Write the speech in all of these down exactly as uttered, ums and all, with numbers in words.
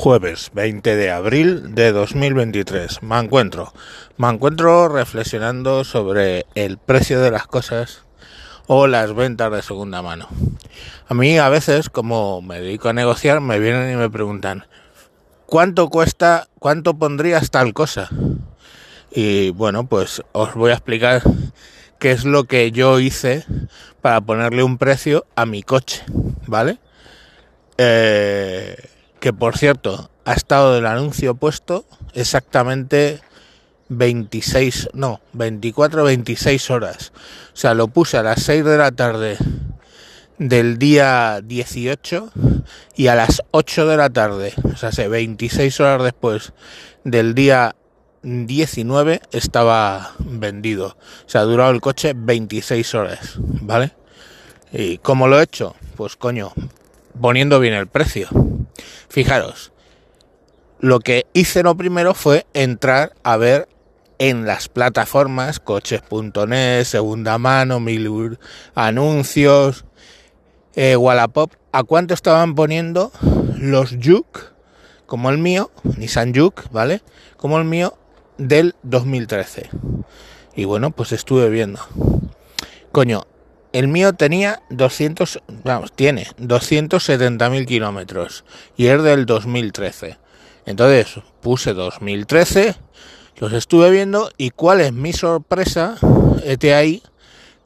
Jueves veinte de abril de dos mil veintitrés. Me encuentro, me encuentro reflexionando sobre el precio de las cosas o las ventas de segunda mano. A mí a veces, como me dedico a negociar, me vienen y me preguntan ¿cuánto cuesta, cuánto pondrías tal cosa? Y bueno, pues os voy a explicar qué es lo que yo hice para ponerle un precio a mi coche, ¿vale? Eh, que por cierto, ha estado del anuncio puesto exactamente veinticuatro veintiséis horas. O sea, lo puse a las seis de la tarde del día dieciocho y a las ocho de la tarde, o sea, hace veintiséis horas después del día diecinueve, estaba vendido. O sea, ha durado el coche veintiséis horas, ¿vale? ¿Y cómo lo he hecho? Pues coño, poniendo bien el precio. Fijaros, lo que hice lo primero fue entrar a ver en las plataformas, coches punto net, segunda mano, mil anuncios, eh, Wallapop, a cuánto estaban poniendo los Juke, como el mío, Nissan Juke, ¿vale? Como el mío del dos mil trece. Y bueno, pues estuve viendo. Coño, el mío tenía doscientos, vamos, tiene doscientos setenta mil kilómetros y es del dos mil trece. Entonces puse dos mil trece, los estuve viendo y cuál es mi sorpresa, este ahí,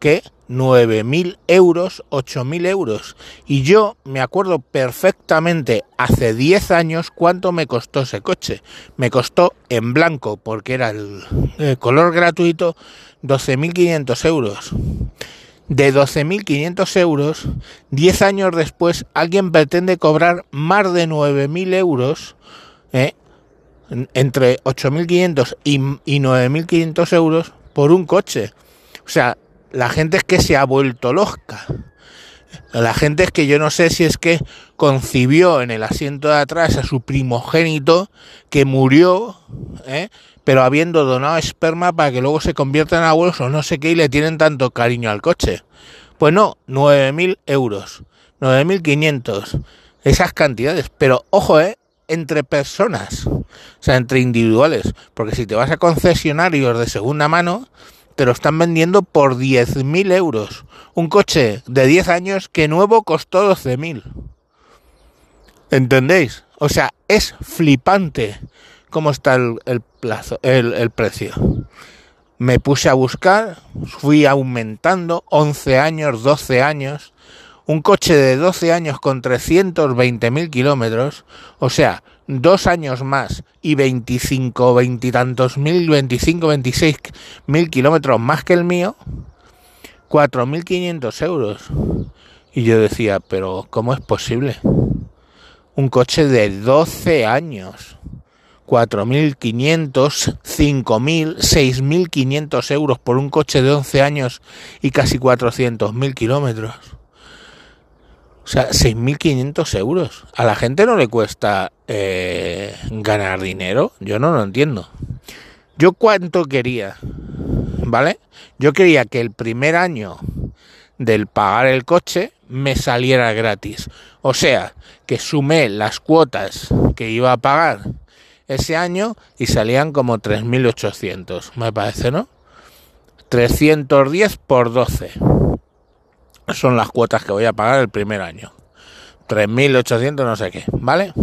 que nueve mil euros, ocho mil euros. Y yo me acuerdo perfectamente hace diez años cuánto me costó ese coche. Me costó en blanco, porque era el, el color gratuito, doce mil quinientos euros. De doce mil quinientos euros, diez años después, alguien pretende cobrar más de nueve mil euros, ¿eh? Entre ocho mil quinientos y, y nueve mil quinientos euros por un coche. O sea, la gente es que se ha vuelto loca. La gente es que yo no sé si es que concibió en el asiento de atrás a su primogénito que murió, ¿eh? Pero habiendo donado esperma para que luego se convierta en abuelos o no sé qué, y le tienen tanto cariño al coche. Pues no, nueve mil euros, nueve mil quinientos, esas cantidades. Pero ojo, ¿eh? Entre personas, o sea, entre individuales. Porque si te vas a concesionarios de segunda mano, te lo están vendiendo por diez mil euros. Un coche de diez años que nuevo costó doce mil. ¿Entendéis? O sea, es flipante cómo está el, el, plazo, el, el precio. Me puse a buscar, fui aumentando, once años, doce años. Un coche de doce años con trescientos veinte mil kilómetros, o sea, dos años más y veinticinco, veintitantos mil, veinticinco, veintiséis mil kilómetros más que el mío, cuatro mil quinientos euros. Y yo decía, pero ¿cómo es posible? Un coche de doce años, cuatro mil quinientos, cinco mil, seis mil quinientos euros por un coche de once años y casi cuatrocientos mil kilómetros. O sea, seis mil quinientos euros. A la gente no le cuesta eh, ganar dinero. Yo no lo entiendo. Yo cuánto quería, ¿vale? Yo quería que el primer año del pagar el coche me saliera gratis. O sea, que sumé las cuotas que iba a pagar ese año y salían como tres mil ochocientos, me parece, ¿no? trescientos diez por doce. Son las cuotas que voy a pagar el primer año, tres mil ochocientos no sé qué, ¿vale?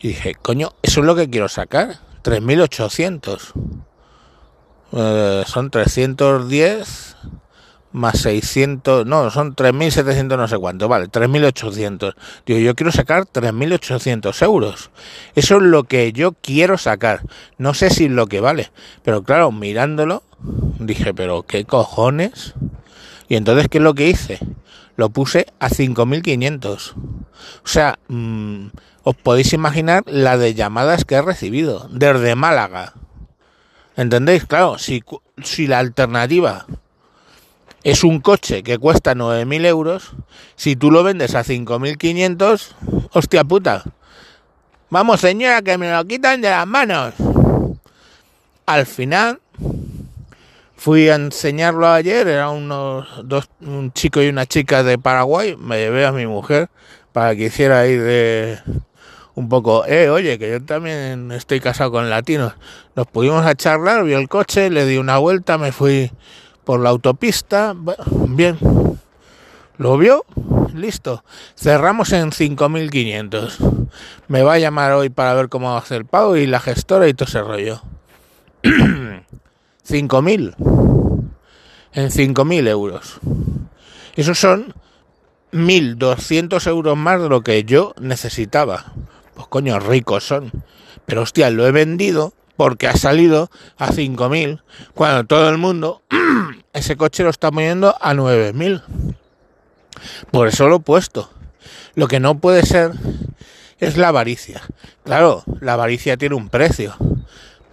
Y dije, coño, eso es lo que quiero sacar, tres mil ochocientos. Eh, son trescientos diez más seiscientos, no, son tres mil setecientos no sé cuánto, vale, tres mil ochocientos. Digo, yo quiero sacar tres mil ochocientos euros. Eso es lo que yo quiero sacar. No sé si es lo que vale, pero claro, mirándolo, dije, pero ¿qué cojones? Y entonces, ¿qué es lo que hice? Lo puse a cinco mil quinientos. O sea, mmm, os podéis imaginar la de llamadas que he recibido desde Málaga. ¿Entendéis? Claro, si, si la alternativa es un coche que cuesta nueve mil euros, si tú lo vendes a cinco mil quinientos, hostia puta. Vamos, señora, que me lo quitan de las manos. Al final fui a enseñarlo ayer, eran unos dos, un chico y una chica de Paraguay, me llevé a mi mujer para que hiciera ahí de un poco, eh, oye, que yo también estoy casado con latinos. Nos pudimos a charlar, vi el coche, le di una vuelta, me fui por la autopista, bueno, bien, lo vio, listo, cerramos en cinco mil quinientos, me va a llamar hoy para ver cómo va a hacer el pago y la gestora y todo ese rollo. cinco mil, en cinco mil euros, esos son mil doscientos euros más de lo que yo necesitaba. Pues coño, ricos son, pero hostia, lo he vendido porque ha salido a cinco mil, cuando todo el mundo ese coche lo está poniendo a nueve mil. Por eso lo he puesto. Lo que no puede ser es la avaricia. Claro, la avaricia tiene un precio.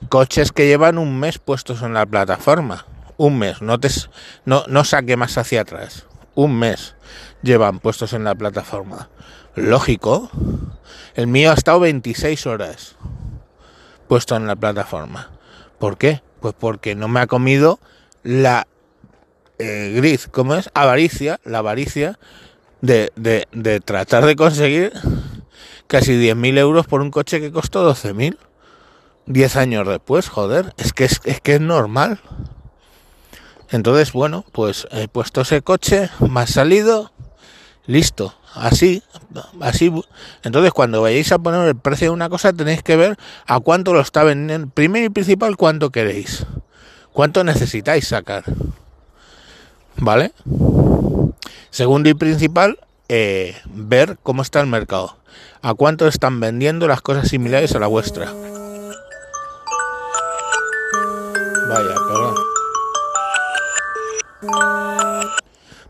Coches que llevan un mes puestos en la plataforma. Un mes, no te, no, no saque más hacia atrás. Un mes llevan puestos en la plataforma. Lógico. El mío ha estado veintiséis horas puesto en la plataforma. ¿Por qué? Pues porque no me ha comido la... Eh, gris, ¿cómo es? Avaricia, la avaricia de, de, de tratar de conseguir casi diez mil euros por un coche que costó doce mil. diez años después, joder, es que es, es que es normal. Entonces, bueno, pues he puesto ese coche, me ha salido, listo, así, así. Entonces, cuando vayáis a poner el precio de una cosa, tenéis que ver a cuánto lo está vendiendo. Primero y principal, cuánto queréis, cuánto necesitáis sacar. ¿Vale? Segundo y principal, eh, ver cómo está el mercado. ¿A cuánto están vendiendo las cosas similares a la vuestra? Vaya, perdón.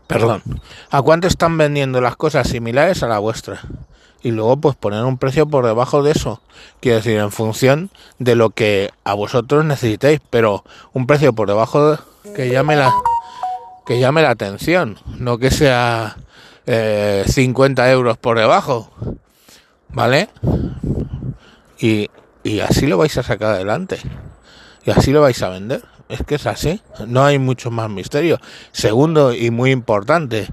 Perdón. ¿A cuánto están vendiendo las cosas similares a la vuestra? Y luego, pues, poner un precio por debajo de eso. Quiero decir, en función de lo que a vosotros necesitéis. Pero un precio por debajo de... que ya me la... que llame la atención, no que sea eh, cincuenta euros por debajo, ¿vale? Y, y así lo vais a sacar adelante, y así lo vais a vender, es que es así, no hay mucho más misterio. Segundo y muy importante,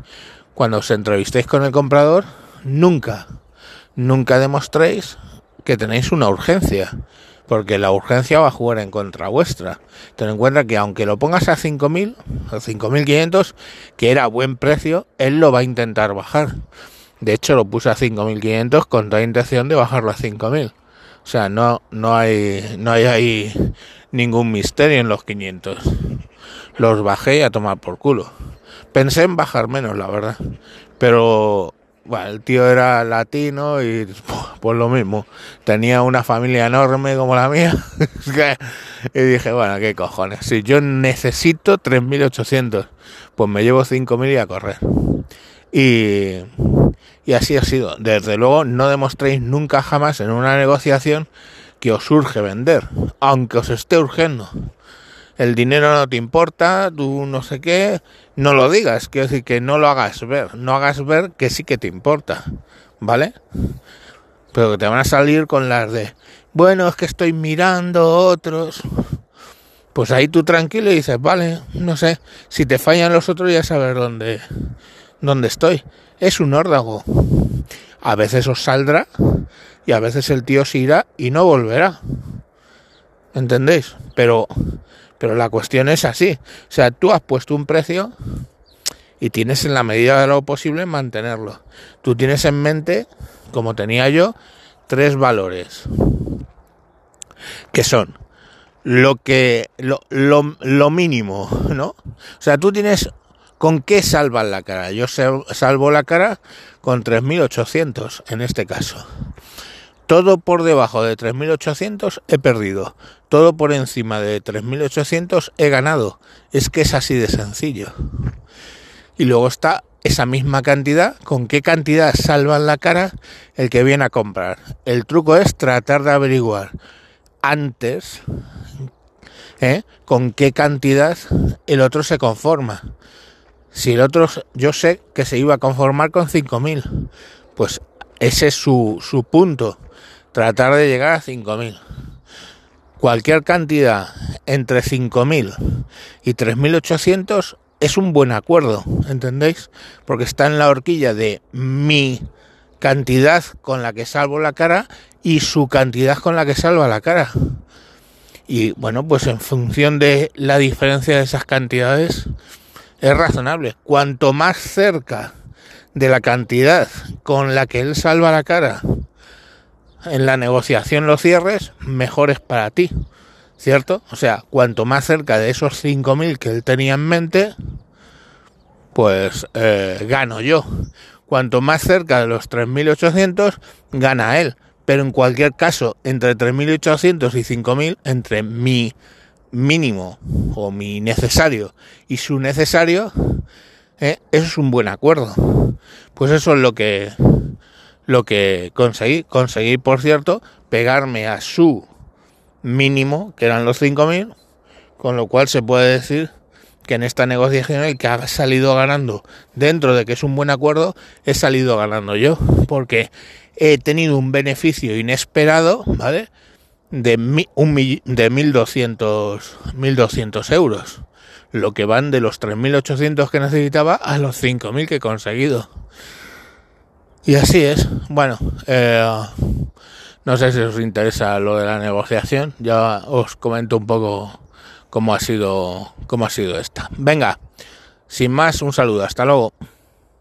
cuando os entrevistéis con el comprador, nunca, nunca demostréis que tenéis una urgencia, porque la urgencia va a jugar en contra vuestra. Ten en cuenta que aunque lo pongas a cinco mil, a cinco mil quinientos, que era buen precio, él lo va a intentar bajar. De hecho, lo puse a cinco mil quinientos con toda intención de bajarlo a cinco mil. O sea, no, no hay, no hay ahí ningún misterio en los quinientos. Los bajé y a tomar por culo. Pensé en bajar menos, la verdad. Pero... bueno, el tío era latino y pues lo mismo, tenía una familia enorme como la mía y dije, bueno, qué cojones, si yo necesito tres mil ochocientos, pues me llevo cinco mil y a correr. Y, y así ha sido. Desde luego, no demostréis nunca jamás en una negociación que os urge vender, aunque os esté urgiendo. El dinero no te importa, tú no sé qué, no lo digas, quiero decir que no lo hagas ver, no hagas ver que sí que te importa, ¿vale? Pero que te van a salir con las de, bueno, es que estoy mirando otros, pues ahí tú tranquilo y dices, vale, no sé, si te fallan los otros ya sabes dónde, dónde estoy. Es un órdago, a veces os saldrá y a veces el tío se irá y no volverá, ¿entendéis? Pero... pero la cuestión es así, o sea, tú has puesto un precio y tienes en la medida de lo posible mantenerlo. Tú tienes en mente, como tenía yo, tres valores, que son lo que lo, lo, lo mínimo, ¿no? O sea, tú tienes con qué salvas la cara. Yo salvo la cara con tres mil ochocientos en este caso. Todo por debajo de tres mil ochocientos he perdido. Todo por encima de tres mil ochocientos he ganado. Es que es así de sencillo. Y luego está esa misma cantidad. ¿Con qué cantidad salvan la cara el que viene a comprar? El truco es tratar de averiguar antes ¿eh? con qué cantidad el otro se conforma. Si el otro, yo sé que se iba a conformar con cinco mil, pues ese es su, su punto. Tratar de llegar a cinco mil. Cualquier cantidad entre cinco mil y tres mil ochocientos es un buen acuerdo, ¿entendéis? Porque está en la horquilla de mi cantidad con la que salvo la cara y su cantidad con la que salva la cara. Y bueno, pues en función de la diferencia de esas cantidades es razonable. Cuanto más cerca de la cantidad con la que él salva la cara en la negociación lo cierres, mejor es para ti, ¿cierto? O sea, cuanto más cerca de esos cinco mil que él tenía en mente, pues eh, gano yo. Cuanto más cerca de los tres mil ochocientos, gana él. Pero en cualquier caso, entre tres mil ochocientos y cinco mil, entre mi mínimo o mi necesario y su necesario, eh, eso es un buen acuerdo. Pues eso es lo que... lo que conseguí, conseguí por cierto, pegarme a su mínimo, que eran los cinco mil, con lo cual se puede decir que en esta negociación el que ha salido ganando, dentro de que es un buen acuerdo, he salido ganando yo, porque he tenido un beneficio inesperado, ¿vale?, de, mi, un, de mil doscientos euros, lo que van de los tres mil ochocientos que necesitaba a los cinco mil que he conseguido. Y así es. Bueno, eh, no sé si os interesa lo de la negociación. Ya os comento un poco cómo ha sido, cómo ha sido esta. Venga, sin más, un saludo. Hasta luego.